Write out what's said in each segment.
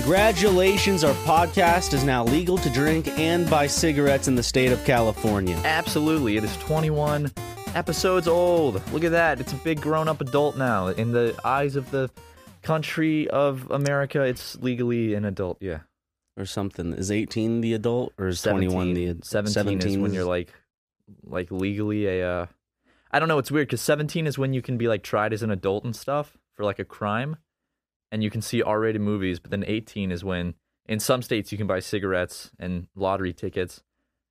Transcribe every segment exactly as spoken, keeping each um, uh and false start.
Congratulations, our podcast is now legal to drink and buy cigarettes in the state of California. Absolutely. It is twenty-one episodes old. Look at that. It's a big grown-up adult now. In the eyes of the country of America, it's legally an adult, yeah. Or something. Is eighteen the adult, or is seventeen. twenty-one the adult? seventeen, seventeen is when you're, like, like legally a... Uh... I don't know. It's weird, because seventeen is when you can be, like, tried as an adult and stuff for, like, a crime. And you can see R-rated movies, but then eighteen is when, in some states, you can buy cigarettes and lottery tickets.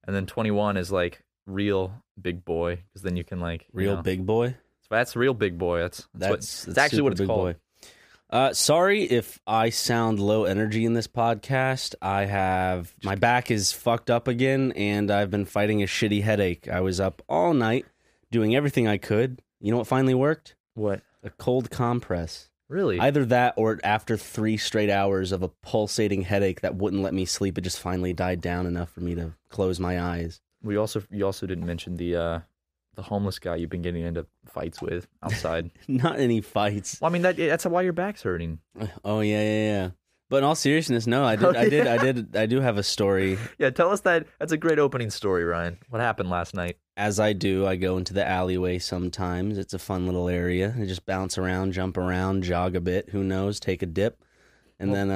And then twenty-one is, like, real big boy, because then you can, like... You real know, big boy? That's real big boy. That's that's, what, that's, that's actually what it's called. Uh, sorry if I sound low energy in this podcast. I have... My back is fucked up again, and I've been fighting a shitty headache. I was up all night doing everything I could. You know what finally worked? What? A cold compress. Really? Either that or after three straight hours of a pulsating headache that wouldn't let me sleep, it just finally died down enough for me to close my eyes. We also you also didn't mention the uh, the homeless guy you've been getting into fights with outside. Not any fights. Well, I mean that that's why your back's hurting. Oh yeah, yeah, yeah. But in all seriousness, no, I did oh, yeah. I did I did I do have a story. Yeah, tell us that. That's a great opening story, Ryan. What happened last night? As I do, I go into the alleyway sometimes. It's a fun little area. I just bounce around, jump around, jog a bit. Who knows? Take a dip. And well,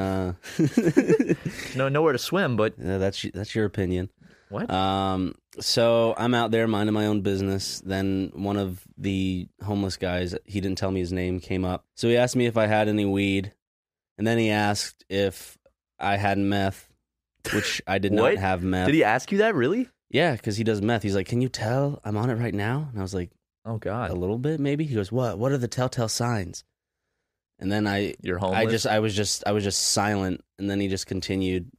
then... Uh... no, nowhere to swim, but... Yeah, that's that's your opinion. What? Um, so I'm out there minding my own business. Then one of the homeless guys, he didn't tell me his name, came up. So he asked me if I had any weed. And then he asked if I had meth, which I did not have meth. Did he ask you that, really? Yeah, because he does meth. He's like, can you tell I'm on it right now? And I was like, oh, God. A little bit, maybe? He goes, what? What are the telltale signs? And then I You're homeless? I just I was just I was just silent, and then he just continued.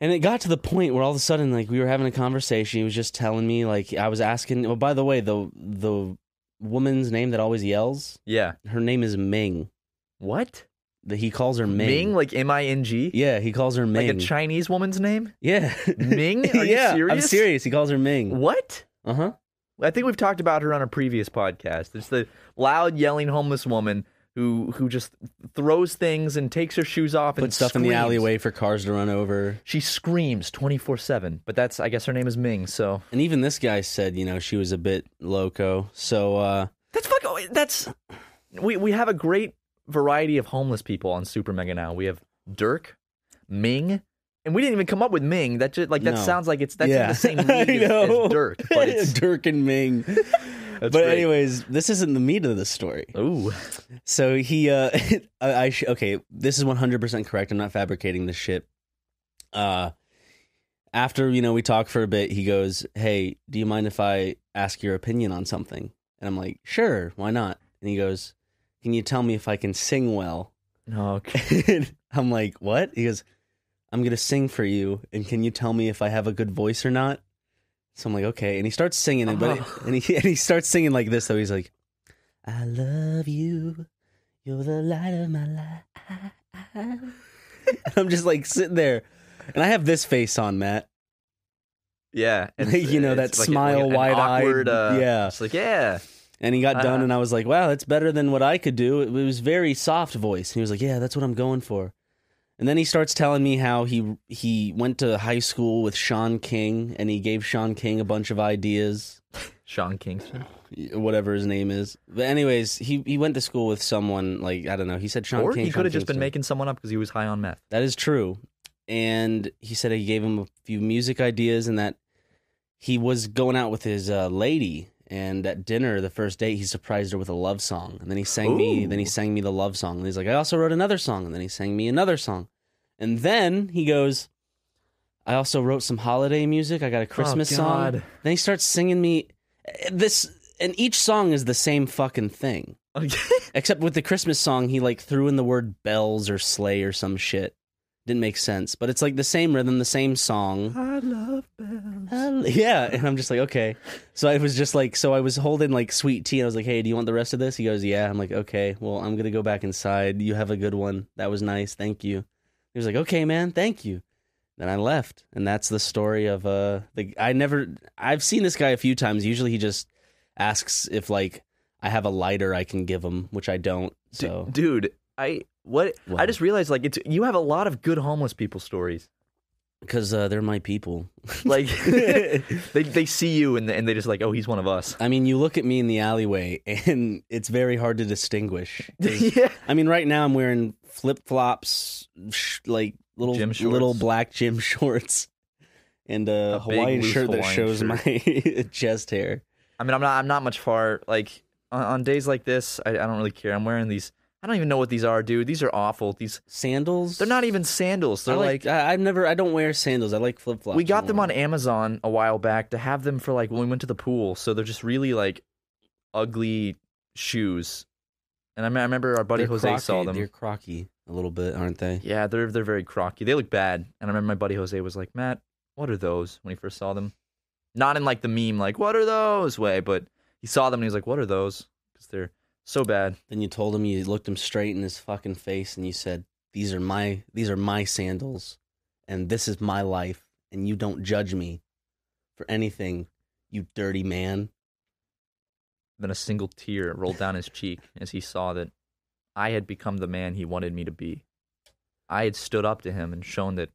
And it got to the point where all of a sudden, like, we were having a conversation. He was just telling me, like, I was asking, well, by the way, the the woman's name that always yells. Yeah. Her name is Ming. What? That he calls her Ming. Ming, like M I N G? Yeah, he calls her Ming. Like a Chinese woman's name? Yeah. Ming? Are you yeah, serious? I'm serious. He calls her Ming. What? Uh-huh. I think we've talked about her on a previous podcast. It's the loud, yelling homeless woman who who just throws things and takes her shoes off and puts stuff screams. In the alleyway for cars to run over. She screams twenty-four seven, but that's, I guess her name is Ming, so. And even this guy said, you know, she was a bit loco, so. Uh, that's fucking, that's, we, we have a great variety of homeless people on Super Mega now. We have Dirk, Ming, and we didn't even come up with Ming. That just like that no. sounds like it's that's yeah. in the same league as Dirk, but it's Dirk and Ming. But great. Anyways, this isn't the meat of the story. Ooh. So he uh I, I sh- okay, this is one hundred percent correct. I'm not fabricating this shit. Uh after, you know, we talk for a bit, he goes, hey, do you mind if I ask your opinion on something? And I'm like, sure, why not? And he goes, can you tell me if I can sing well? No. Okay. I'm like, what? He goes, I'm going to sing for you, and can you tell me if I have a good voice or not? So I'm like, okay. And he starts singing, and, uh-huh. but it, and, he, and he starts singing like this, though. He's like, I love you. You're the light of my life. And I'm just like sitting there. And I have this face on, Matt. Yeah. You know, that like smile, like wide-eyed. Uh, yeah. It's like, yeah. And he got uh-huh. done, and I was like, wow, that's better than what I could do. It was very soft voice. And he was like, yeah, that's what I'm going for. And then he starts telling me how he he went to high school with Sean King, and he gave Sean King a bunch of ideas. Sean Kingston? Whatever his name is. But anyways, he, he went to school with someone, like, I don't know. He said Sean King. Or he could have just been making someone up because he was high on meth. That is true. And he said he gave him a few music ideas, and that he was going out with his uh, lady. And at dinner, the first date, he surprised her with a love song. And then he sang Ooh. me, then he sang me the love song. And he's like, I also wrote another song. And then he sang me another song. And then he goes, I also wrote some holiday music. I got a Christmas oh, song. Then he starts singing me this, and each song is the same fucking thing. Okay. Except with the Christmas song, he like threw in the word bells or sleigh or some shit. Didn't make sense. But it's like the same rhythm, the same song. I love bells. I lo- yeah. And I'm just like, okay. So I was just like, so I was holding like sweet tea. And I was like, hey, do you want the rest of this? He goes, yeah. I'm like, okay, well, I'm going to go back inside. You have a good one. That was nice. Thank you. He was like, okay, man. Thank you. Then I left. And that's the story of, uh, the, I never, I've seen this guy a few times. Usually he just asks if like I have a lighter I can give him, which I don't. So, D- dude, I. What? Well, I just realized, like, it's you have a lot of good homeless people stories. Because uh, they're my people. Like, they they see you and and they just like, oh, he's one of us. I mean, you look at me in the alleyway and it's very hard to distinguish. Yeah. I mean, right now I'm wearing flip-flops, sh- like little little black gym shorts and a, a Hawaiian big, shirt Hawaiian that shows shirt. my chest hair. I mean, I'm not I'm not much far. Like, on, on days like this, I, I don't really care. I'm wearing these. I don't even know what these are, dude. These are awful. These sandals? They're not even sandals. They're I like, like I, I've never. I don't wear sandals. I like flip flops. We got them on Amazon a while back to have them for like when we went to the pool. So they're just really like ugly shoes. And I, I remember our buddy they're Jose crocky. saw them. They're crocky a little bit, aren't they? Yeah, they're they're very crocky. They look bad. And I remember my buddy Jose was like, Matt, what are those? When he first saw them, not in like the meme, like what are those way, but he saw them and he was like, what are those? Because they're so bad. Then you told him, you looked him straight in his fucking face and you said, these are my, these are my sandals and this is my life and you don't judge me for anything, you dirty man. Then a single tear rolled down his cheek as he saw that I had become the man he wanted me to be. I had stood up to him and shown that,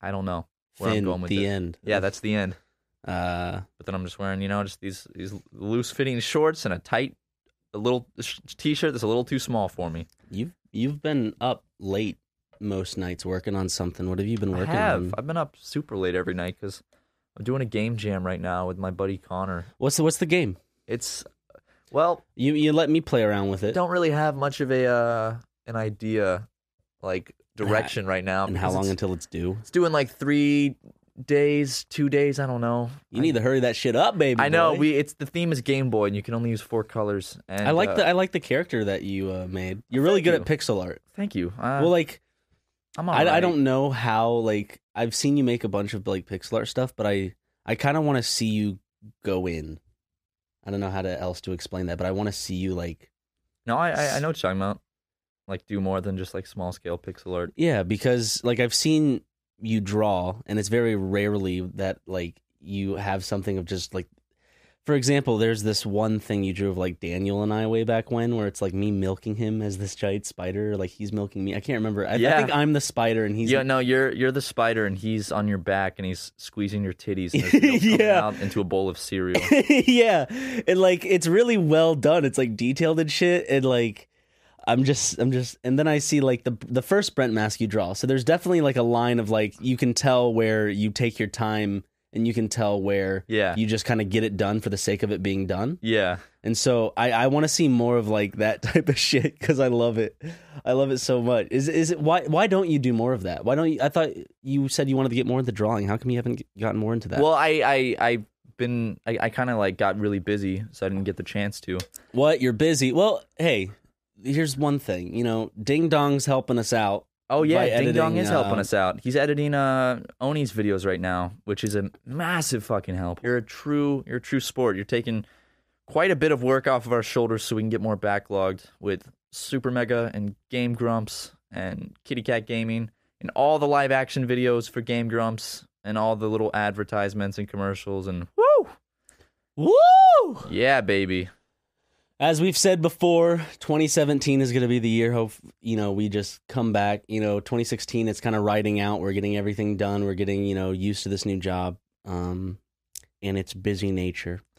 I don't know where Finn, I'm going with the this. end. Yeah, that's the end. Uh, but then I'm just wearing, you know, just these, these loose fitting shorts and a tight, a little t-shirt that's a little too small for me. You've you've been up late most nights working on something. What have you been working I have. on? I've been up super late every night because I'm doing a game jam right now with my buddy Connor. What's the, what's the game? It's, well... You you let me play around with it. Don't really have much of a uh, an idea, like, direction right now. And how long it's, until it's due? It's due in like three... days, two days, I don't know. You need I, to hurry that shit up, baby. I know. Boy. We it's the theme is Game Boy, and you can only use four colors. And I like uh, the I like the character that you uh, made. You're really good you. at pixel art. Thank you. Uh, well, like, I'm all I, right. I don't know how. Like, I've seen you make a bunch of like pixel art stuff, but I I kind of want to see you go in. I don't know how to else to explain that, but I want to see you like. No, I I, I know what you're talking about. Like, do more than just like small scale pixel art. Yeah, because like I've seen. You draw, and it's very rarely that like you have something of just like, for example, there's this one thing you drew of like Daniel and I way back when, where it's like me milking him as this giant spider, like he's milking me. I can't remember. I, yeah. I think I'm the spider and he's yeah. Like, no, you're you're the spider and he's on your back and he's squeezing your titties and there's milk coming yeah. out into a bowl of cereal. yeah, and like it's really well done. It's like detailed and shit, and like. I'm just, I'm just, and then I see like the the first Brent mask you draw. So there's definitely like a line of like, you can tell where you take your time and you can tell where yeah. you just kind of get it done for the sake of it being done. Yeah. And so I, I want to see more of like that type of shit because I love it. I love it so much. Is is it why why don't you do more of that? Why don't you? I thought you said you wanted to get more into drawing. How come you haven't gotten more into that? Well, I I I've been I, I kind of like got really busy, so I didn't get the chance to. What? You're busy? Well, hey, here's one thing. You know, Ding Dong's helping us out. Oh yeah, Ding editing, Dong is uh, helping us out. He's editing uh, Oni's videos right now, which is a massive fucking help. You're a true, you're a true sport. You're taking quite a bit of work off of our shoulders so we can get more backlogged with Super Mega and Game Grumps and Kitty Cat Gaming and all the live action videos for Game Grumps and all the little advertisements and commercials and woo, woo, yeah, baby. As we've said before, twenty seventeen is going to be the year, hope, you know, we just come back. You know, twenty sixteen, it's kind of riding out. We're getting everything done. We're getting, you know, used to this new job um, and its busy nature.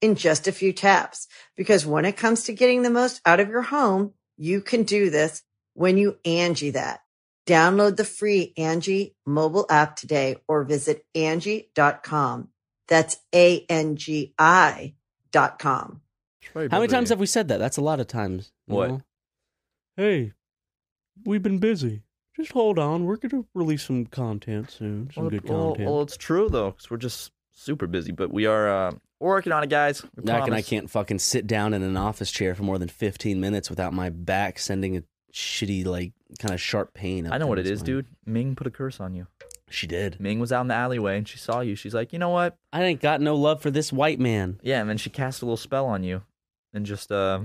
in just a few taps. Because when it comes to getting the most out of your home, you can do this when you Angie that. Download the free Angie mobile app today or visit Angie dot com. That's A N G I dot com. Probably How many times you. have we said that? That's a lot of times. What? Know? Hey, we've been busy. Just hold on. We're going to release some content soon. Some well, good content. Well, well, it's true, though, because we're just super busy. But we are uh, we're working on it, guys. Mac and I can't fucking sit down in an office chair for more than fifteen minutes without my back sending a shitty, like, kind of sharp pain. Up I know what it is, mind. dude. Ming put a curse on you. She did. Ming was out in the alleyway, and she saw you. She's like, you know what? I ain't got no love for this white man. Yeah, and then she cast a little spell on you. And just, uh,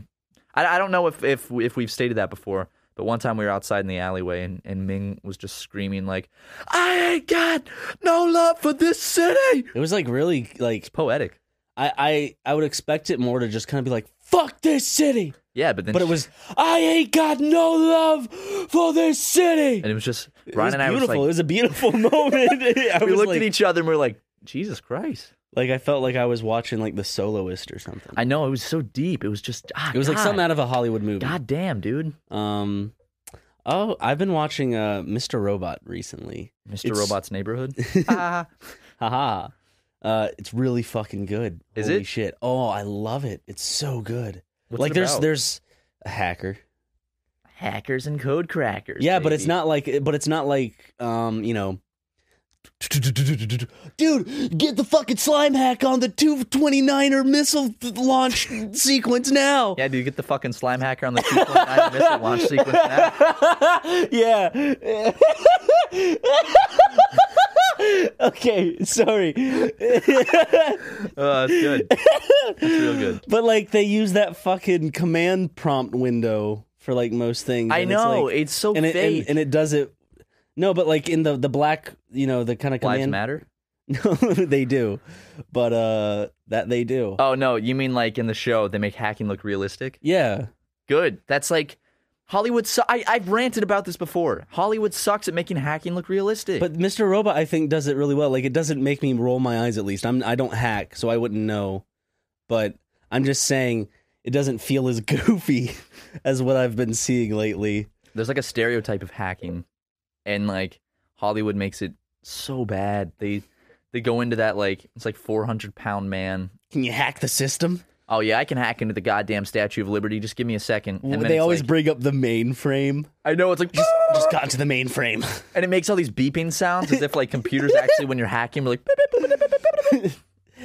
I, I don't know if, if if we've stated that before, but one time we were outside in the alleyway and, and Ming was just screaming like, I ain't got no love for this city. It was like really like it's poetic. I, I, I would expect it more to just kind of be like, fuck this city. Yeah, but then. But she, it was, I ain't got no love for this city. And it was just, Ryan was and I were beautiful. Like, it was a beautiful moment. I we looked like, at each other and we were like, Jesus Christ. Like, I felt like I was watching, like, The Soloist or something. I know. It was so deep. It was just... Ah, it was God. Like something out of a Hollywood movie. God damn, dude. Um, oh, I've been watching uh, Mister Robot recently. Mister It's... Robot's Neighborhood? Ha ha. Uh, it's really fucking good. Is Holy it? Holy shit. Oh, I love it. It's so good. What's like, it there's, there's a hacker. Hackers and code crackers. Yeah, baby. But it's not like... But it's not like, um, you know... Dude, get the fucking slime hack on the two twenty-niner missile launch sequence now. Yeah, dude, get the fucking slime hacker on the two twenty-niner missile launch sequence now. Yeah. Okay, sorry. Oh, uh, that's good. That's real good. But, like, they use that fucking command prompt window for, like, most things. I know. It's, like, it's so and fake. It, and, and it does it. No, but like in the, the black, you know, the kind of command... Lives matter? No, they do. But uh, that they do. Oh, no, you mean like in the show, they make hacking look realistic? Yeah. Good. That's like, Hollywood... Su- I, I've ranted about this before. Hollywood sucks at making hacking look realistic. But Mister Robot, I think, does it really well. Like, it doesn't make me roll my eyes, at least. I'm, I don't hack, so I wouldn't know. But I'm just saying... it doesn't feel as goofy as what I've been seeing lately. There's like a stereotype of hacking, and like Hollywood makes it so bad. They they go into that like it's like four hundred pound man. Can you hack the system? Oh yeah, I can hack into the goddamn Statue of Liberty. Just give me a second. And well, they always like, bring up the mainframe. I know, it's like just just got into the mainframe, and it makes all these beeping sounds as if like computers actually, when you're hacking, are like. Beep, beep, beep, beep, beep, beep.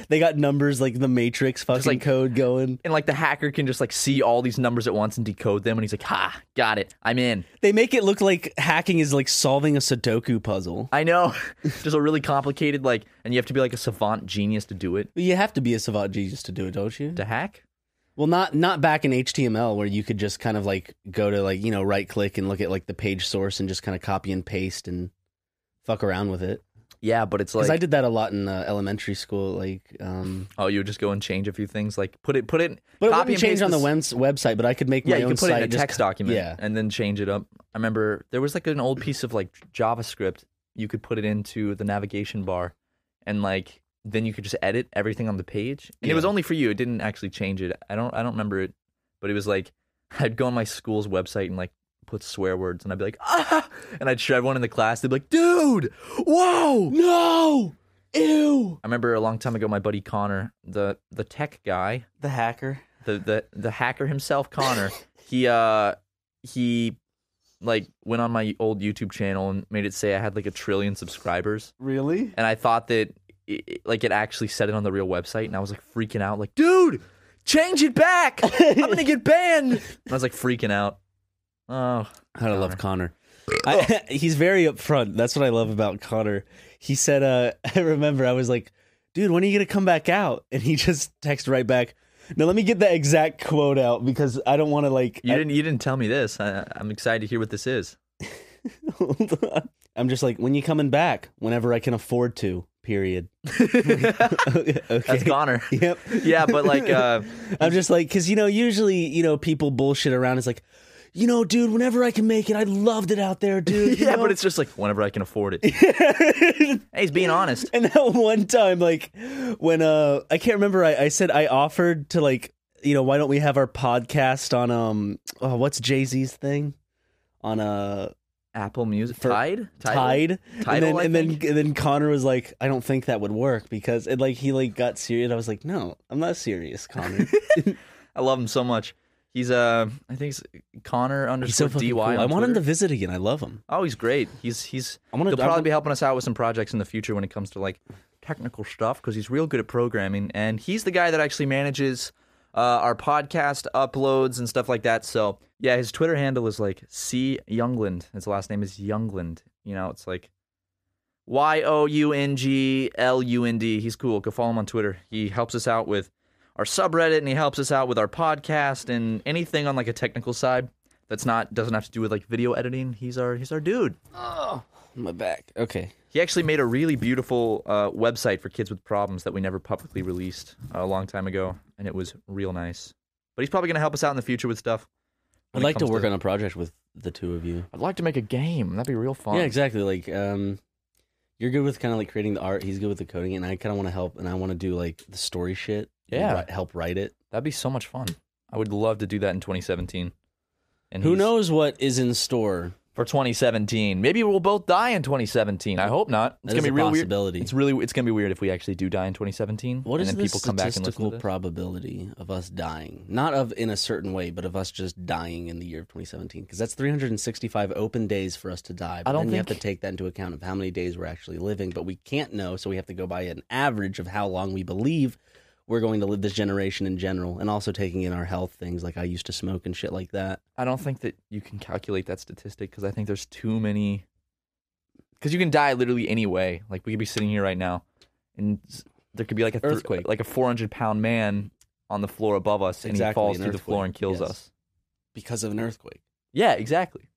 They got numbers like the Matrix fucking like, code going. And like the hacker can just like see all these numbers at once and decode them. And he's like, ha, got it. I'm in. They make it look like hacking is like solving a Sudoku puzzle. I know. Just a really complicated like, and you have to be like a savant genius to do it. You have to be a savant genius to do it, don't you? To hack? Well, not not back in H T M L where you could just kind of like go to like, you know, right click and look at like the page source and just kind of copy and paste and fuck around with it. Yeah, but it's like... Because I did that a lot in uh, elementary school, like... Um, oh, you would just go and change a few things? Like, put it... Put it but copy it wouldn't change on the web- website, but I could make yeah, my own site. Yeah, you could put it in a text co- document yeah. and then change it up. I remember there was like an old piece of like JavaScript. You could put it into the navigation bar, and like then you could just edit everything on the page. And yeah. It was only for you. It didn't actually change it. I don't I don't remember it, but it was like... I'd go on my school's website and like... put swear words, and I'd be like, ah, and I'd show everyone in the class. They'd be like, dude, whoa, no, ew. I remember a long time ago, my buddy Connor, the the tech guy, the hacker, the the the hacker himself, Connor. he uh he like went on my old YouTube channel and made it say I had like a trillion subscribers. Really? And I thought that it, like it actually said it on the real website, and I was like freaking out, like, dude, change it back. I'm gonna get banned. And I was like freaking out. Oh, I love Connor. I, he's very upfront. That's what I love about Connor. He said, uh, I remember I was like, dude, when are you going to come back out? And he just texted right back. Now, let me get the exact quote out because I don't want to like. You I, didn't You didn't tell me this. I, I'm excited to hear what this is. Hold on. I'm just like, when you coming back? Whenever I can afford to. Period. Okay. That's Connor. Yep. Yeah, but like. Uh, I'm just like, because, you know, usually, you know, people bullshit around. It's like. You know, dude, whenever I can make it, I loved it out there, dude. You yeah, know? But it's just like, whenever I can afford it. Hey, he's being honest. And that one time, like, when, uh, I can't remember, I, I said I offered to, like, you know, why don't we have our podcast on, um, oh, what's Jay-Z's thing? On, uh... Apple Music? For, Tide? Tide? Tidal, and then, I and, think. Then, and then Connor was like, I don't think that would work, because, and, like, he, like, got serious. I was like, no, I'm not serious, Connor. I love him so much. He's, uh, I think it's Connor underscore so D Y. Cool. I want him to visit again. I love him. Oh, he's great. He's, he's, I'm gonna, he'll probably I'm, be helping us out with some projects in the future when it comes to like technical stuff because he's real good at programming. And he's the guy that actually manages uh, our podcast uploads and stuff like that. So, yeah, his Twitter handle is like C Youngland. His last name is Youngland. You know, it's like Y O U N G L U N D. He's cool. Go follow him on Twitter. He helps us out with our subreddit, and he helps us out with our podcast and anything on like a technical side that's not doesn't have to do with like video editing. He's our he's our dude. Oh, my back. Okay. He actually made a really beautiful uh, website for kids with problems that we never publicly released uh, a long time ago, and it was real nice. But he's probably gonna help us out in the future with stuff. I'd like to work to... on a project with the two of you. I'd like to make a game. That'd be real fun. Yeah, exactly. Like, um, you're good with kind of like creating the art. He's good with the coding, and I kind of want to help, and I want to do like the story shit. Yeah, help write it. That'd be so much fun. I would love to do that in twenty seventeen. And who knows what is in store for twenty seventeen? Maybe we'll both die in twenty seventeen. I hope not. It's that gonna is be a real possibility. Weird. It's really it's gonna be weird if we actually do die in twenty seventeen. What and is then the people statistical come back probability of us dying? Not of in a certain way, but of us just dying in the year of twenty seventeen. Because that's three hundred sixty-five open days for us to die. But I don't then think... you have to take that into account of how many days we're actually living. But we can't know, so we have to go by an average of how long we believe we're going to live this generation in general, and also taking in our health things like I used to smoke and shit like that. I don't think that you can calculate that statistic because I think there's too many. Because you can die literally any way. Like we could be sitting here right now, and there could be like a th- earthquake, like a four hundred pound man on the floor above us, exactly, and he falls through the floor and kills yes. us because of an earthquake. Yeah, exactly.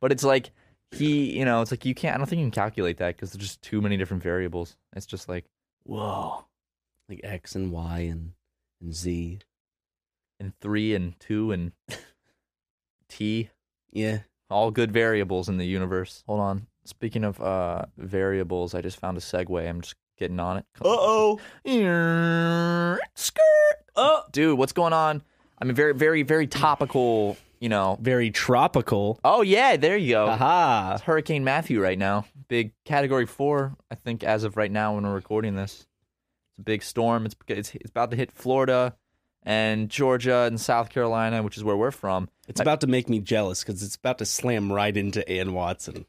But it's like he, you know, it's like you can't. I don't think you can calculate that because there's just too many different variables. It's just like whoa. Like X and Y and, and Z. And three and two and T. Yeah. All good variables in the universe. Hold on. Speaking of uh, variables, I just found a segue. I'm just getting on it. Come uh-oh. On. Skirt. Oh. Dude, what's going on? I mean, very, very, very topical, you know. Very tropical. Oh, yeah, there you go. Aha. It's Hurricane Matthew right now. Big Category four, I think, as of right now when we're recording this. It's a big storm. It's, it's, it's about to hit Florida and Georgia and South Carolina, which is where we're from. It's like, about to make me jealous because it's about to slam right into Ann Watson.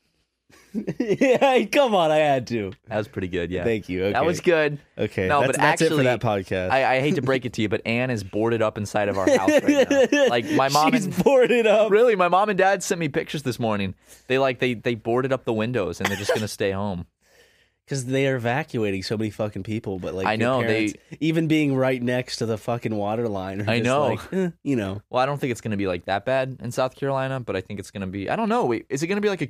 Yeah, come on, I had to. That was pretty good, yeah. Thank you. Okay. That was good. Okay, no, that's, but that's actually, it for that podcast. I, I hate to break it to you, but Anne is boarded up inside of our house right now. Like my mom She's and, boarded up. Really, my mom and dad sent me pictures this morning. They like they they boarded up the windows and they're just gonna stay home. Because they are evacuating so many fucking people, but like I know parents, they even being right next to the fucking water line. Are I just know, like, eh, you know. Well, I don't think it's gonna be like that bad in South Carolina, but I think it's gonna be. I don't know. Wait, is it gonna be like a?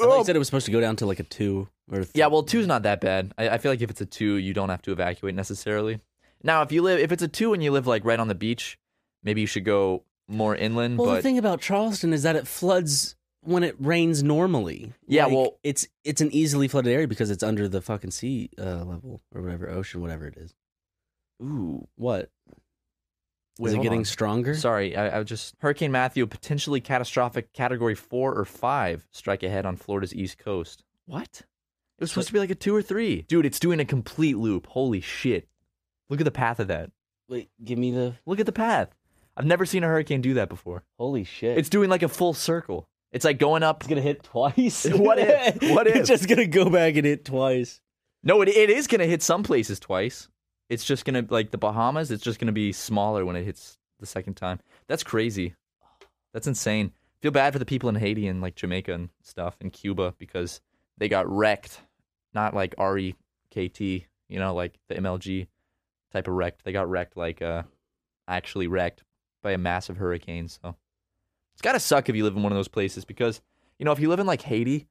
I said it was supposed to go down to like a two or a three. Yeah, well, two's not that bad. I, I feel like if it's a two, you don't have to evacuate necessarily. Now, if you live, if it's a two and you live like right on the beach, maybe you should go more inland. Well, but... the thing about Charleston is that it floods when it rains normally. Yeah, like, well, it's it's an easily flooded area because it's under the fucking sea uh, level or whatever, ocean, whatever it is. Ooh, what? Wait, is it getting on. Stronger? Sorry, I, I just... Hurricane Matthew, potentially catastrophic Category four or five strike ahead on Florida's East Coast. What? It was supposed to be like a two or three. Dude, it's doing a complete loop. Holy shit. Look at the path of that. Wait, give me the... Look at the path. I've never seen a hurricane do that before. Holy shit. It's doing like a full circle. It's like going up... It's gonna hit twice? What if? What if? It's just gonna go back and hit twice. No, it it is gonna hit some places twice. It's just going to, like the Bahamas, it's just going to be smaller when it hits the second time. That's crazy. That's insane. I feel bad for the people in Haiti and, like, Jamaica and stuff, and Cuba, because they got wrecked. Not, like, R E K T, you know, like the M L G type of wrecked. They got wrecked, like, uh, actually wrecked by a massive hurricane, so. It's got to suck if you live in one of those places, because, you know, if you live in, like, Haiti,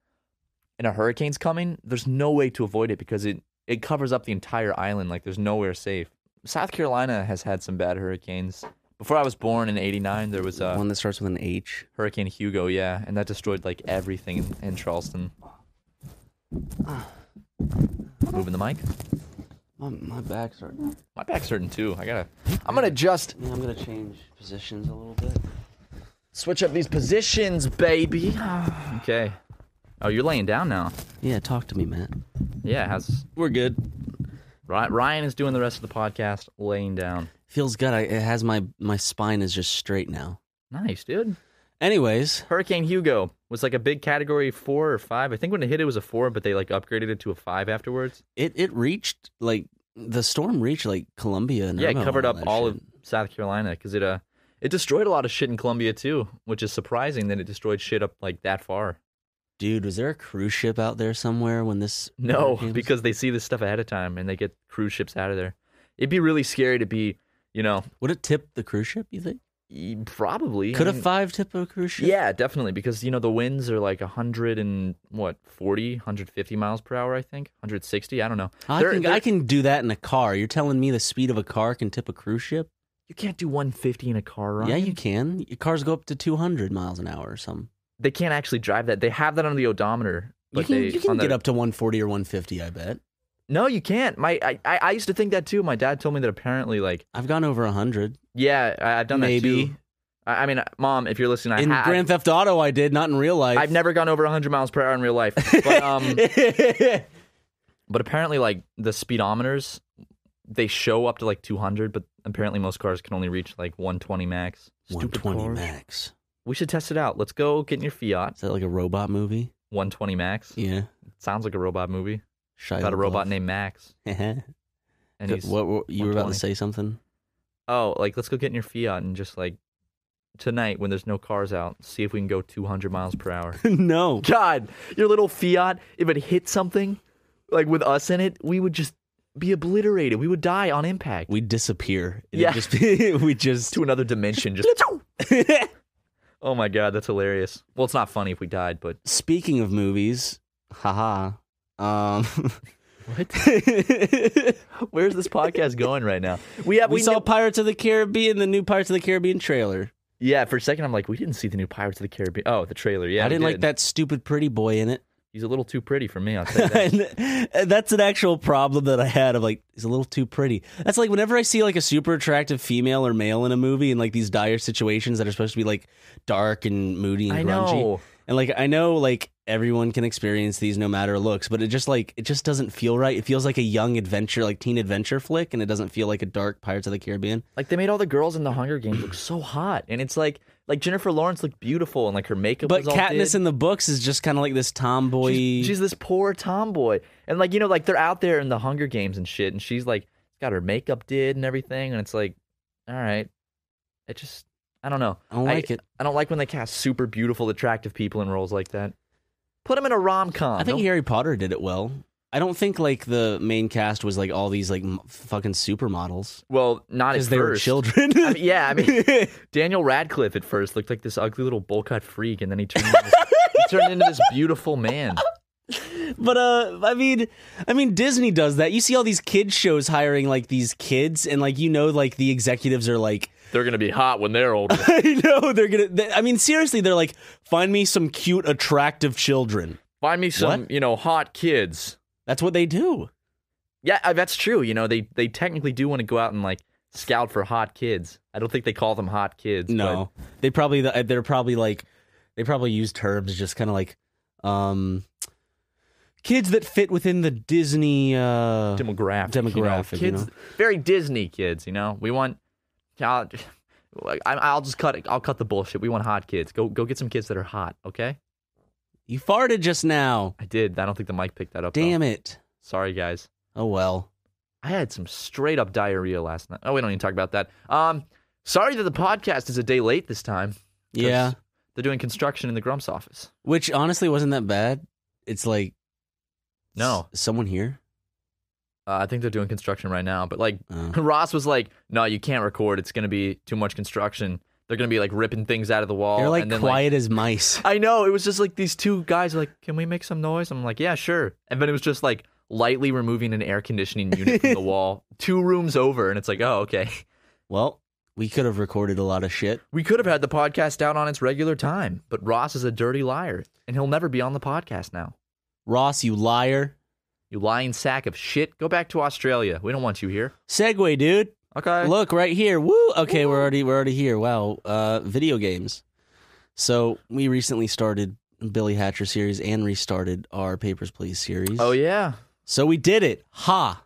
and a hurricane's coming, there's no way to avoid it, because it... It covers up the entire island. Like, there's nowhere safe. South Carolina has had some bad hurricanes. Before I was born in eighty-nine, there was a... One that starts with an H. Hurricane Hugo, yeah. And that destroyed, like, everything in, in Charleston. Moving the mic? My, my back's hurting. My back's hurting, too. I gotta... I'm gonna adjust... Yeah, I'm gonna change positions a little bit. Switch up these positions, baby. Okay. Oh, you're laying down now. Yeah, talk to me, Matt. Yeah, how's... We're good. Ryan is doing the rest of the podcast laying down. Feels good. I, it has my, my spine is just straight now. Nice, dude. Anyways. Hurricane Hugo was like a big Category four or five. I think when it hit, it was a four, but they like upgraded it to a five afterwards. It it reached, like, the storm reached, like, Columbia. And yeah, it covered all up all shit. of South Carolina because it, uh, it destroyed a lot of shit in Columbia, too, which is surprising that it destroyed shit up, like, that far. Dude, was there a cruise ship out there somewhere when this... No, because they see this stuff ahead of time, and they get cruise ships out of there. It'd be really scary to be, you know... Would it tip the cruise ship, you think? Probably. Could I mean, a five tip a cruise ship? Yeah, definitely, because, you know, the winds are like one hundred and, what, forty, one hundred fifty miles per hour, I think? one hundred sixty? I don't know. I, they're, think they're... I can do that in a car. You're telling me the speed of a car can tip a cruise ship? You can't do one fifty in a car, Ryan. Yeah, you can. Your cars go up to two hundred miles an hour or something. They can't actually drive that. They have that on the odometer. But you can, they, you can get the, up to one forty or one fifty, I bet. No, you can't. My, I, I, I used to think that, too. My dad told me that apparently, like... I've gone over one hundred. Yeah, I, I've done Maybe. that, too. I, I mean, Mom, if you're listening, I In ha- Grand Theft Auto, I did. Not in real life. I've never gone over one hundred miles per hour in real life. But, um, but apparently, like, the speedometers, they show up to, like, two hundred, but apparently most cars can only reach, like, one twenty max. Stupid one twenty cars. Max. We should test it out. Let's go get in your Fiat. Is that like a robot movie? one twenty Max? Yeah. Sounds like a robot movie. Shia About LaBeouf. A robot named Max. and he's what, what, you were about to say something? Oh, like, let's go get in your Fiat and just, like, tonight when there's no cars out, see if we can go two hundred miles per hour. No. God, your little Fiat, if it hit something, like, with us in it, we would just be obliterated. We would die on impact. We'd disappear. Yeah. Just, we'd just... To another dimension. Just... Oh my God, that's hilarious. Well, it's not funny if we died, but... Speaking of movies, haha. Um, what? Where's this podcast going right now? We have we, we saw kn- Pirates of the Caribbean, the new Pirates of the Caribbean trailer. Yeah, for a second I'm like, we didn't see the new Pirates of the Caribbean. Oh, the trailer, yeah. I didn't did. like that stupid pretty boy in it. He's a little too pretty for me, I'll say that. And that's an actual problem that I had of like, he's a little too pretty. That's like whenever I see like a super attractive female or male in a movie in like these dire situations that are supposed to be like dark and moody and I grungy. Know. And like, I know like everyone can experience these no matter looks, but it just like, it just doesn't feel right. It feels like a young adventure, like teen adventure flick. And it doesn't feel like a dark Pirates of the Caribbean. Like they made all the girls in the Hunger Games look so hot. And it's like, Like, Jennifer Lawrence looked beautiful, and, like, her makeup but was all But Katniss did. in the books is just kind of like this tomboy... She's, she's this poor tomboy. And, like, you know, like, they're out there in the Hunger Games and shit, and she's, like, got her makeup did and everything, and it's like, all right. It just... I don't know. I don't like I, it. I don't like when they cast super beautiful, attractive people in roles like that. Put them in a rom-com. I think don't... Harry Potter did it well. I don't think, like, the main cast was, like, all these, like, m- fucking supermodels. Well, not at first. Because they were children. I mean, yeah, I mean, Daniel Radcliffe at first looked like this ugly little bowl-cut freak, and then he turned, into this, he turned into this beautiful man. But, uh, I mean, I mean, Disney does that. You see all these kids shows hiring, like, these kids, and, like, you know, like, the executives are, like... They're going to be hot when they're older. I know, they're going to... They, I mean, seriously, they're like, find me some cute, attractive children. Find me some, what? you know, hot kids. That's what they do. Yeah, that's true. You know, they, they technically do want to go out and like scout for hot kids. I don't think they call them hot kids. No, but... they probably they're probably like they probably use terms just kind of like um, kids that fit within the Disney uh, demographic. Demographic, you know, kids, you know? Very Disney kids. You know, we want. I'll, I'll just cut it. I'll cut the bullshit. We want hot kids. Go go get some kids that are hot. Okay. You farted just now. I did. I don't think the mic picked that up. Damn though. it. Sorry, guys. Oh, well. I had some straight-up diarrhea last night. Oh, we don't even talk about that. Um, sorry that the podcast is a day late this time. Yeah. They're doing construction in the Grumps office. Which, honestly, wasn't that bad. It's like... No. S- someone here? Uh, I think they're doing construction right now. But, like, uh. Ross was like, no, you can't record. It's going to be too much construction. They're going to be, like, ripping things out of the wall. They're, like, and then, quiet like, as mice. I know. It was just, like, these two guys were like, can we make some noise? I'm like, yeah, sure. And then it was just, like, lightly removing an air conditioning unit from the wall. Two rooms over. And it's like, oh, okay. Well, we could have recorded a lot of shit. We could have had the podcast out on its regular time. But Ross is a dirty liar. And he'll never be on the podcast now. Ross, you liar. You lying sack of shit. Go back to Australia. We don't want you here. Segway, dude. Okay. Look right here. Woo. Okay, Woo. we're already we're already here. Wow. Uh, video games. So we recently started Billy Hatcher series and restarted our Papers Please series. Oh yeah. So we did it. Ha.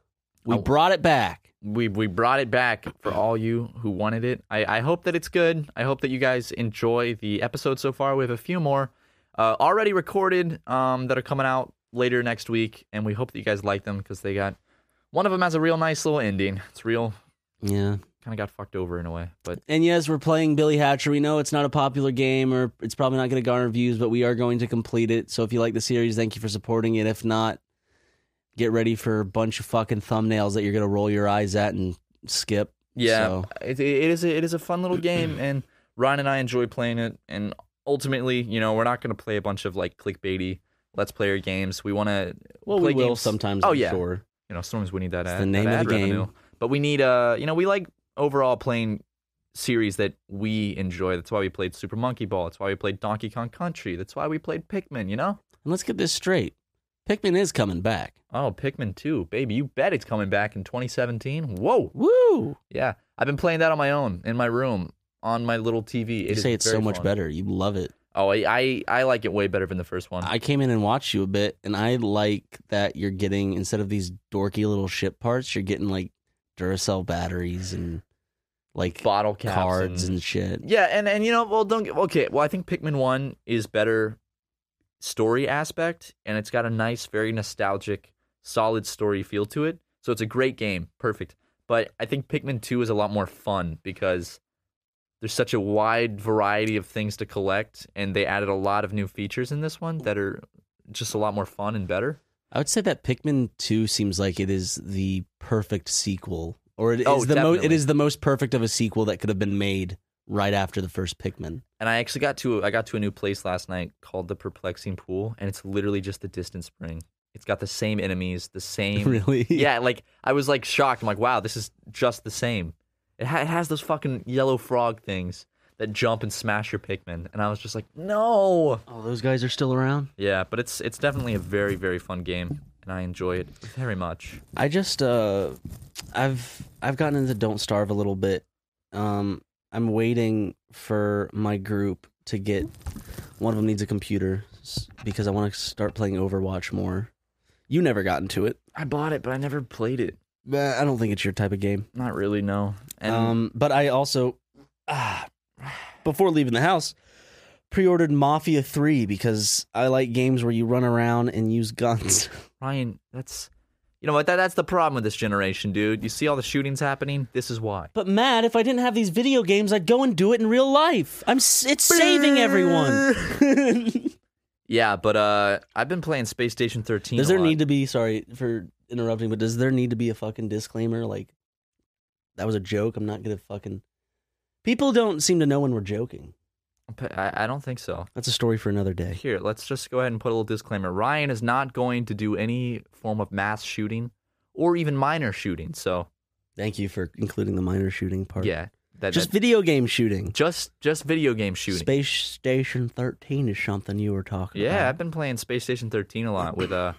We oh. brought it back. We we brought it back for all you who wanted it. I, I hope that it's good. I hope that you guys enjoy the episode so far. We have a few more uh, already recorded um, that are coming out later next week, and we hope that you guys like them because they got one of them has a real nice little ending. It's real. Yeah. Kind of got fucked over in a way. But And yes, we're playing Billy Hatcher. We know it's not a popular game, or it's probably not going to garner views, but we are going to complete it. So if you like the series, thank you for supporting it. If not, get ready for a bunch of fucking thumbnails that you're going to roll your eyes at and skip. Yeah, so. it, it, is a, it is a fun little game, and Ryan and I enjoy playing it. And ultimately, you know, we're not going to play a bunch of like clickbaity Let's Player games. We want to well, play we will games. sometimes, oh, I'm yeah. sure. You know, sometimes we need that it's ad, the name that of the ad game. revenue. But we need, uh, you know, we like overall playing series that we enjoy. That's why we played Super Monkey Ball. That's why we played Donkey Kong Country. That's why we played Pikmin, you know? And let's get this straight. Pikmin is coming back. Oh, Pikmin two. Baby, you bet it's coming back in twenty seventeen. Whoa. Woo. Yeah. I've been playing that on my own, in my room, on my little T V. It you say it's so much fun. better. You love it. Oh, I, I, I like it way better than the first one. I came in and watched you a bit, and I like that you're getting, instead of these dorky little ship parts, you're getting, like, Duracell batteries and like bottle caps cards and, and shit. Yeah, and, and you know, well, don't get okay. Well, I think Pikmin one is better story aspect, and it's got a nice, very nostalgic, solid story feel to it. So it's a great game, perfect. But I think Pikmin two is a lot more fun because there's such a wide variety of things to collect, and they added a lot of new features in this one that are just a lot more fun and better. I would say that Pikmin two seems like it is the perfect sequel, or it is oh, the most it is the most perfect of a sequel that could have been made right after the first Pikmin. And I actually got to I got to a new place last night called the Perplexing Pool, and it's literally just the Distant Spring. It's got the same enemies, the same Really? Yeah, like I was like shocked. I'm like, "Wow, this is just the same." It, ha- it has those fucking yellow frog things. that jump and smash your Pikmin, and I was just like, no! Oh, those guys are still around? Yeah, but it's it's definitely a very, very fun game, and I enjoy it very much. I just, uh, I've I've gotten into Don't Starve a little bit. Um, I'm waiting for my group to get, one of them needs a computer, because I want to start playing Overwatch more. You never got into it. I bought it, but I never played it. I don't think it's your type of game. Not really, no. And um, but I also, ah, before leaving the house, pre-ordered Mafia three because I like games where you run around and use guns. Ryan, that's, you know what, that, that's the problem with this generation, dude. You see all the shootings happening? This is why. But Matt, if I didn't have these video games, I'd go and do it in real life. I'm, it's saving everyone. Yeah, but uh, I've been playing Space Station thirteen. Does there need to be, sorry for interrupting, but does there need to be a fucking disclaimer? Like, that was a joke. I'm not going to fucking... People don't seem to know when we're joking. I, I don't think so. That's a story for another day. Here, let's just go ahead and put a little disclaimer. Ryan is not going to do any form of mass shooting or even minor shooting, so... Thank you for including the minor shooting part. Yeah. That, just that, video game shooting. Just just video game shooting. Space Station thirteen is something you were talking yeah, about. Yeah, I've been playing Space Station thirteen a lot with uh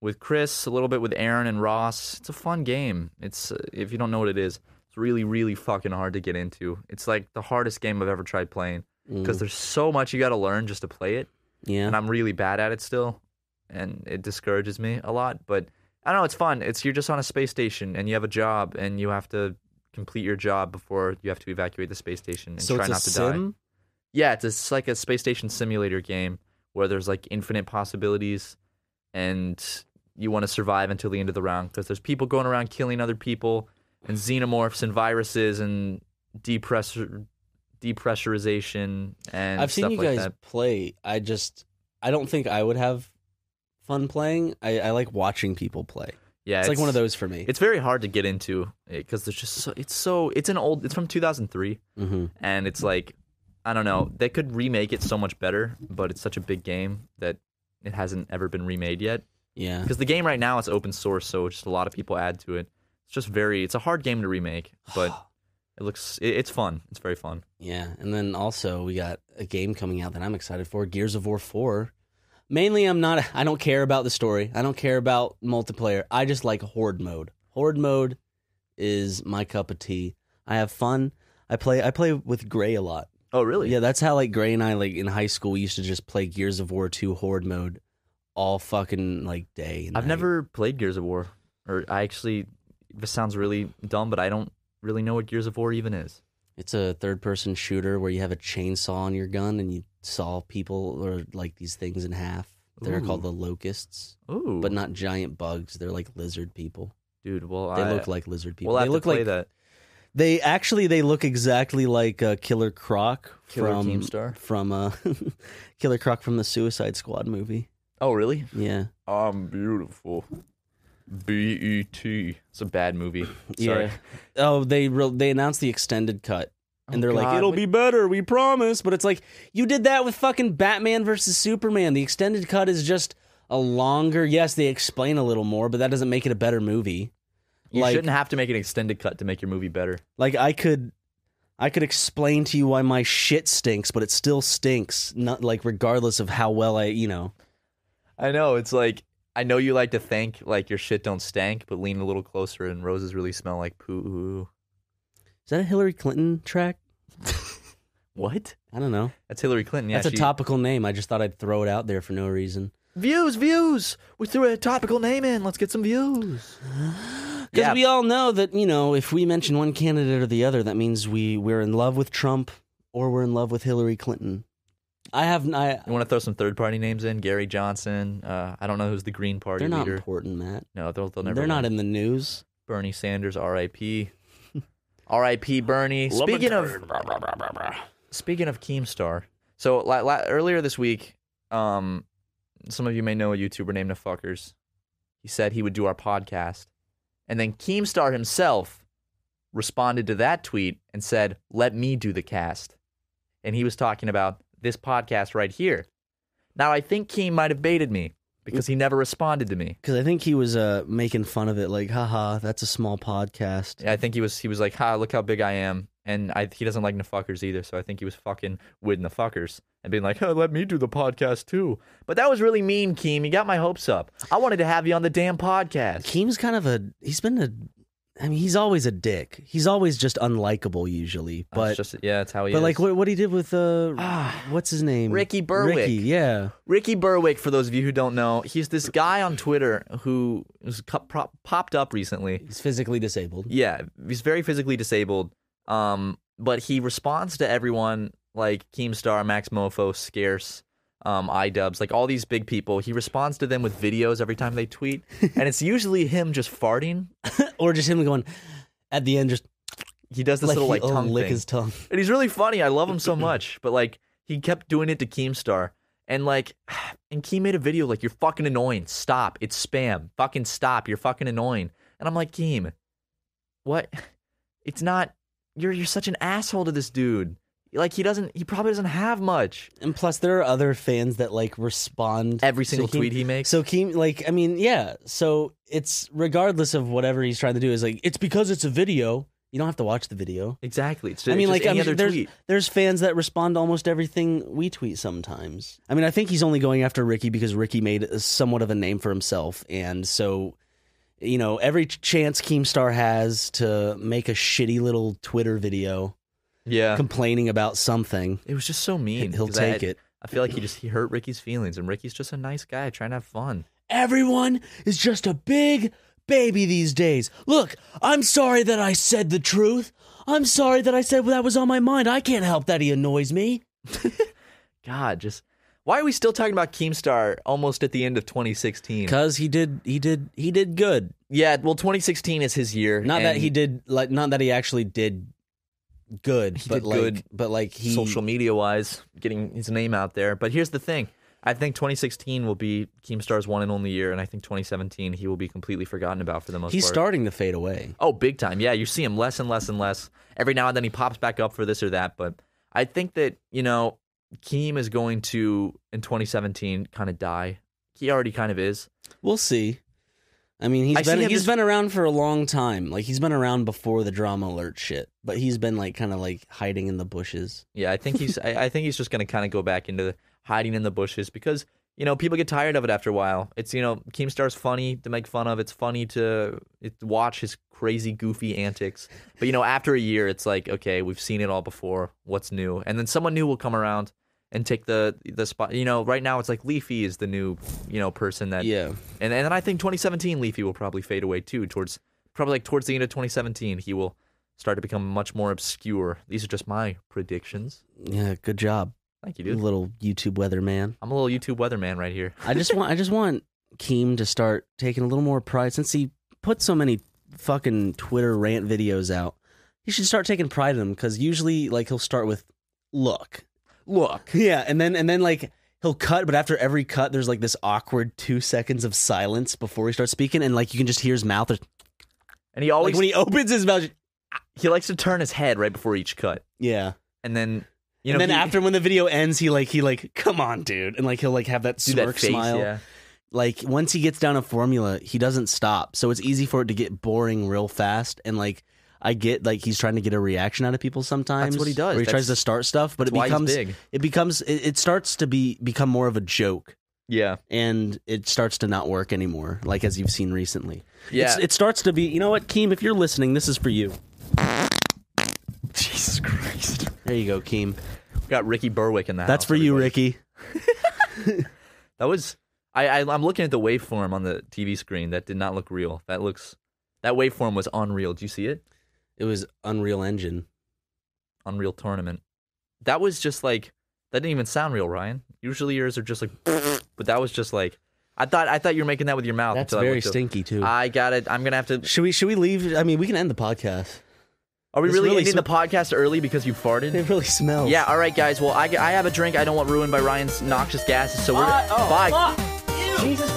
with Chris, a little bit with Aaron and Ross. It's a fun game. It's uh, if you don't know what it is, it's really, really fucking hard to get into. It's like the hardest game I've ever tried playing because mm. there's so much you got to learn just to play it. Yeah. And I'm really bad at it still, and it discourages me a lot. But I don't know, it's fun. It's you're just on a space station, and you have a job, and you have to complete your job before you have to evacuate the space station and so try not to sim? die. Yeah, it's, a, it's like a space station simulator game where there's like infinite possibilities and you want to survive until the end of the round because there's people going around killing other people and xenomorphs and viruses and depressor depressurization and I've stuff seen you like guys that. play. I just, I don't think I would have fun playing. I, I like watching people play. Yeah, it's, it's like one of those for me. It's very hard to get into because there's just so, it's so it's an old it's from two thousand three mm-hmm. and it's like I don't know, they could remake it so much better, but it's such a big game that it hasn't ever been remade yet. Yeah, because the game right now it's open source, so just a lot of people add to it. It's just very it's a hard game to remake, but it looks it, it's fun. It's very fun. Yeah, and then also we got a game coming out that I'm excited for, Gears of War four. Mainly, I'm not. I don't care about the story. I don't care about multiplayer. I just like horde mode. Horde mode is my cup of tea. I have fun. I play. I play with Gray a lot. Oh, really? Yeah, that's how like Gray and I like in high school. We used to just play Gears of War two horde mode all fucking like day. And I've night. never played Gears of War, or I actually. This sounds really dumb, but I don't really know what Gears of War even is. It's a third-person shooter where you have a chainsaw on your gun and you saw people or like these things in half. They're Ooh. called the locusts, Ooh. but not giant bugs. They're like lizard people. Dude, well, they I, look like lizard people. We'll have they look to play like that. They actually they look exactly like uh, Killer Croc Killer from Keemstar from uh, Killer Croc from the Suicide Squad movie. Oh, really? Yeah. I'm beautiful. B E T It's a bad movie. Sorry. Yeah. Oh, they re- they announced the extended cut. And they're oh, like, it'll be better, we promise. But it's like, you did that with fucking Batman versus Superman. The extended cut is just a longer... Yes, they explain a little more, but that doesn't make it a better movie. You like, shouldn't have to make an extended cut to make your movie better. Like, I could... I could explain to you why my shit stinks, but it still stinks. Not like, regardless of how well I, you know... I know, it's like... I know you like to think, like, your shit don't stank, but lean a little closer and roses really smell like poo. Is that a Hillary Clinton track? What? I don't know. That's Hillary Clinton, yeah. That's she... a topical name. I just thought I'd throw it out there for no reason. Views, views! We threw a topical name in. Let's get some views. Because yeah. we all know that, you know, if we mention one candidate or the other, that means we, we're in love with Trump or we're in love with Hillary Clinton. I have. I, you want to throw some third-party names in? Gary Johnson. Uh, I don't know who's the Green Party leader. They're not leader. important, Matt. No, they'll, they'll never. They're not in the news. Bernie Sanders, R I P R I P Bernie. Speaking of, speaking of Keemstar, so la, la, earlier this week, um, some of you may know a YouTuber named The Fuckers. He said he would do our podcast, and then Keemstar himself responded to that tweet and said, "Let me do the cast," and he was talking about this podcast right here. Now, I think Keem might have baited me because he never responded to me. Because I think he was uh, making fun of it, like, haha, that's a small podcast. Yeah, I think he was he was like, ha, look how big I am. And I, he doesn't like the fuckers either, so I think he was fucking with the fuckers and being like, oh, let me do the podcast too. But that was really mean, Keem. You got my hopes up. I wanted to have you on the damn podcast. Keem's kind of a, he's been a, I mean, he's always a dick. He's always just unlikable usually. But oh, just, yeah, that's how he but is. But like what, what he did with, uh, ah, what's his name? Ricky Berwick. Ricky, yeah. Ricky Berwick, for those of you who don't know, he's this guy on Twitter who was pop, popped up recently. He's physically disabled. Yeah, he's very physically disabled. Um, but he responds to everyone like Keemstar, Max Mofo, Scarce, um, iDubbbz, like all these big people. He responds to them with videos every time they tweet, and it's usually him just farting, or just him going at the end. Just he does this like little like tongue lick thing. His tongue, and he's really funny. I love him so much. But like he kept doing it to Keemstar, and like, and Keem made a video like, "You're fucking annoying. Stop. It's spam. Fucking stop. You're fucking annoying." And I'm like, Keem, what? It's not. You're you're such an asshole to this dude. Like he doesn't, he probably doesn't have much. And plus, there are other fans that like respond every single tweet he makes. So Keem, like, I mean, yeah. So it's regardless of whatever he's trying to do is like it's because it's a video. You don't have to watch the video. Exactly. It's just, I mean, like, I mean, there's, there's fans that respond to almost everything we tweet sometimes. I mean, I think he's only going after Ricky because Ricky made somewhat of a name for himself, and so. You know, every chance Keemstar has to make a shitty little Twitter video yeah, complaining about something. It was just so mean. He'll take I, it. I feel like he just he hurt Ricky's feelings, and Ricky's just a nice guy trying to have fun. Everyone is just a big baby these days. Look, I'm sorry that I said the truth. I'm sorry that I said that was on my mind. I can't help that he annoys me. God, just... Why are we still talking about Keemstar almost at the end of twenty sixteen? Because he did, he did, he did good. Yeah, well, twenty sixteen is his year. Not that he did, like, not that he actually did good. He but did like, good, but like he social media wise, getting his name out there. But here's the thing: I think twenty sixteen will be Keemstar's one and only year, and I think twenty seventeen he will be completely forgotten about for the most part. He's starting to fade away. Oh, big time! Yeah, you see him less and less and less. Every now and then he pops back up for this or that. But I think that you know. Keem is going to, in twenty seventeen, kind of die. He already kind of is. We'll see. I mean, he's I been he's as... been around for a long time. Like, he's been around before the drama alert shit. But he's been, like, kind of, like, hiding in the bushes. Yeah, I think he's I, I think he's just going to kind of go back into the hiding in the bushes because, you know, people get tired of it after a while. It's, you know, Keemstar's funny to make fun of. It's funny to it, watch his crazy, goofy antics. But, you know, after a year, it's like, okay, we've seen it all before. What's new? And then someone new will come around. And take the the spot, you know. Right now, it's like Leafy is the new, you know, person that. Yeah. And and I think twenty seventeen Leafy will probably fade away too. Towards probably like towards the end of twenty seventeen, he will start to become much more obscure. These are just my predictions. Yeah. Good job. Thank you, dude. Little YouTube weatherman. I'm a little YouTube weatherman right here. I just want I just want Keem to start taking a little more pride since he put so many fucking Twitter rant videos out. He should start taking pride in them because usually, like, he'll start with, "Look." Look. Yeah, and then and then like he'll cut, but after every cut there's like this awkward two seconds of silence before he starts speaking, and like you can just hear his mouth. And he always like, when he opens his mouth, he likes to turn his head right before each cut. Yeah. And then you know And then he, after when the video ends, he like he like, "Come on, dude." And like he'll like have that smirk smile. Yeah. Like once he gets down a formula, he doesn't stop. So it's easy for it to get boring real fast, and like I get like he's trying to get a reaction out of people sometimes. That's what he does. Or he that's, tries to start stuff, but it becomes big. it becomes it, it starts to be become more of a joke. Yeah, and it starts to not work anymore. Like as you've seen recently. Yeah, it's, it starts to be. You know what, Keem? If you're listening, this is for you. Jesus Christ! There you go, Keem. We've got Ricky Berwick in the that's house. That's for you, everybody. Ricky. That was I, I. I'm looking at the waveform on the T V screen. That did not look real. That looks. That waveform was unreal. Did you see it? It was Unreal Engine. Unreal Tournament. That was just like, that didn't even sound real, Ryan. Usually yours are just like, but that was just like, I thought I thought you were making that with your mouth. That's very stinky up. Too. I got it. I'm going to have to. Should we Should we leave? I mean, we can end the podcast. Are we this really, really ending sm- the podcast early because you farted? It really smells. Yeah, all right, guys. Well, I, I have a drink I don't want ruined by Ryan's noxious gases, so we're. Uh, oh, bye. Fuck. Jesus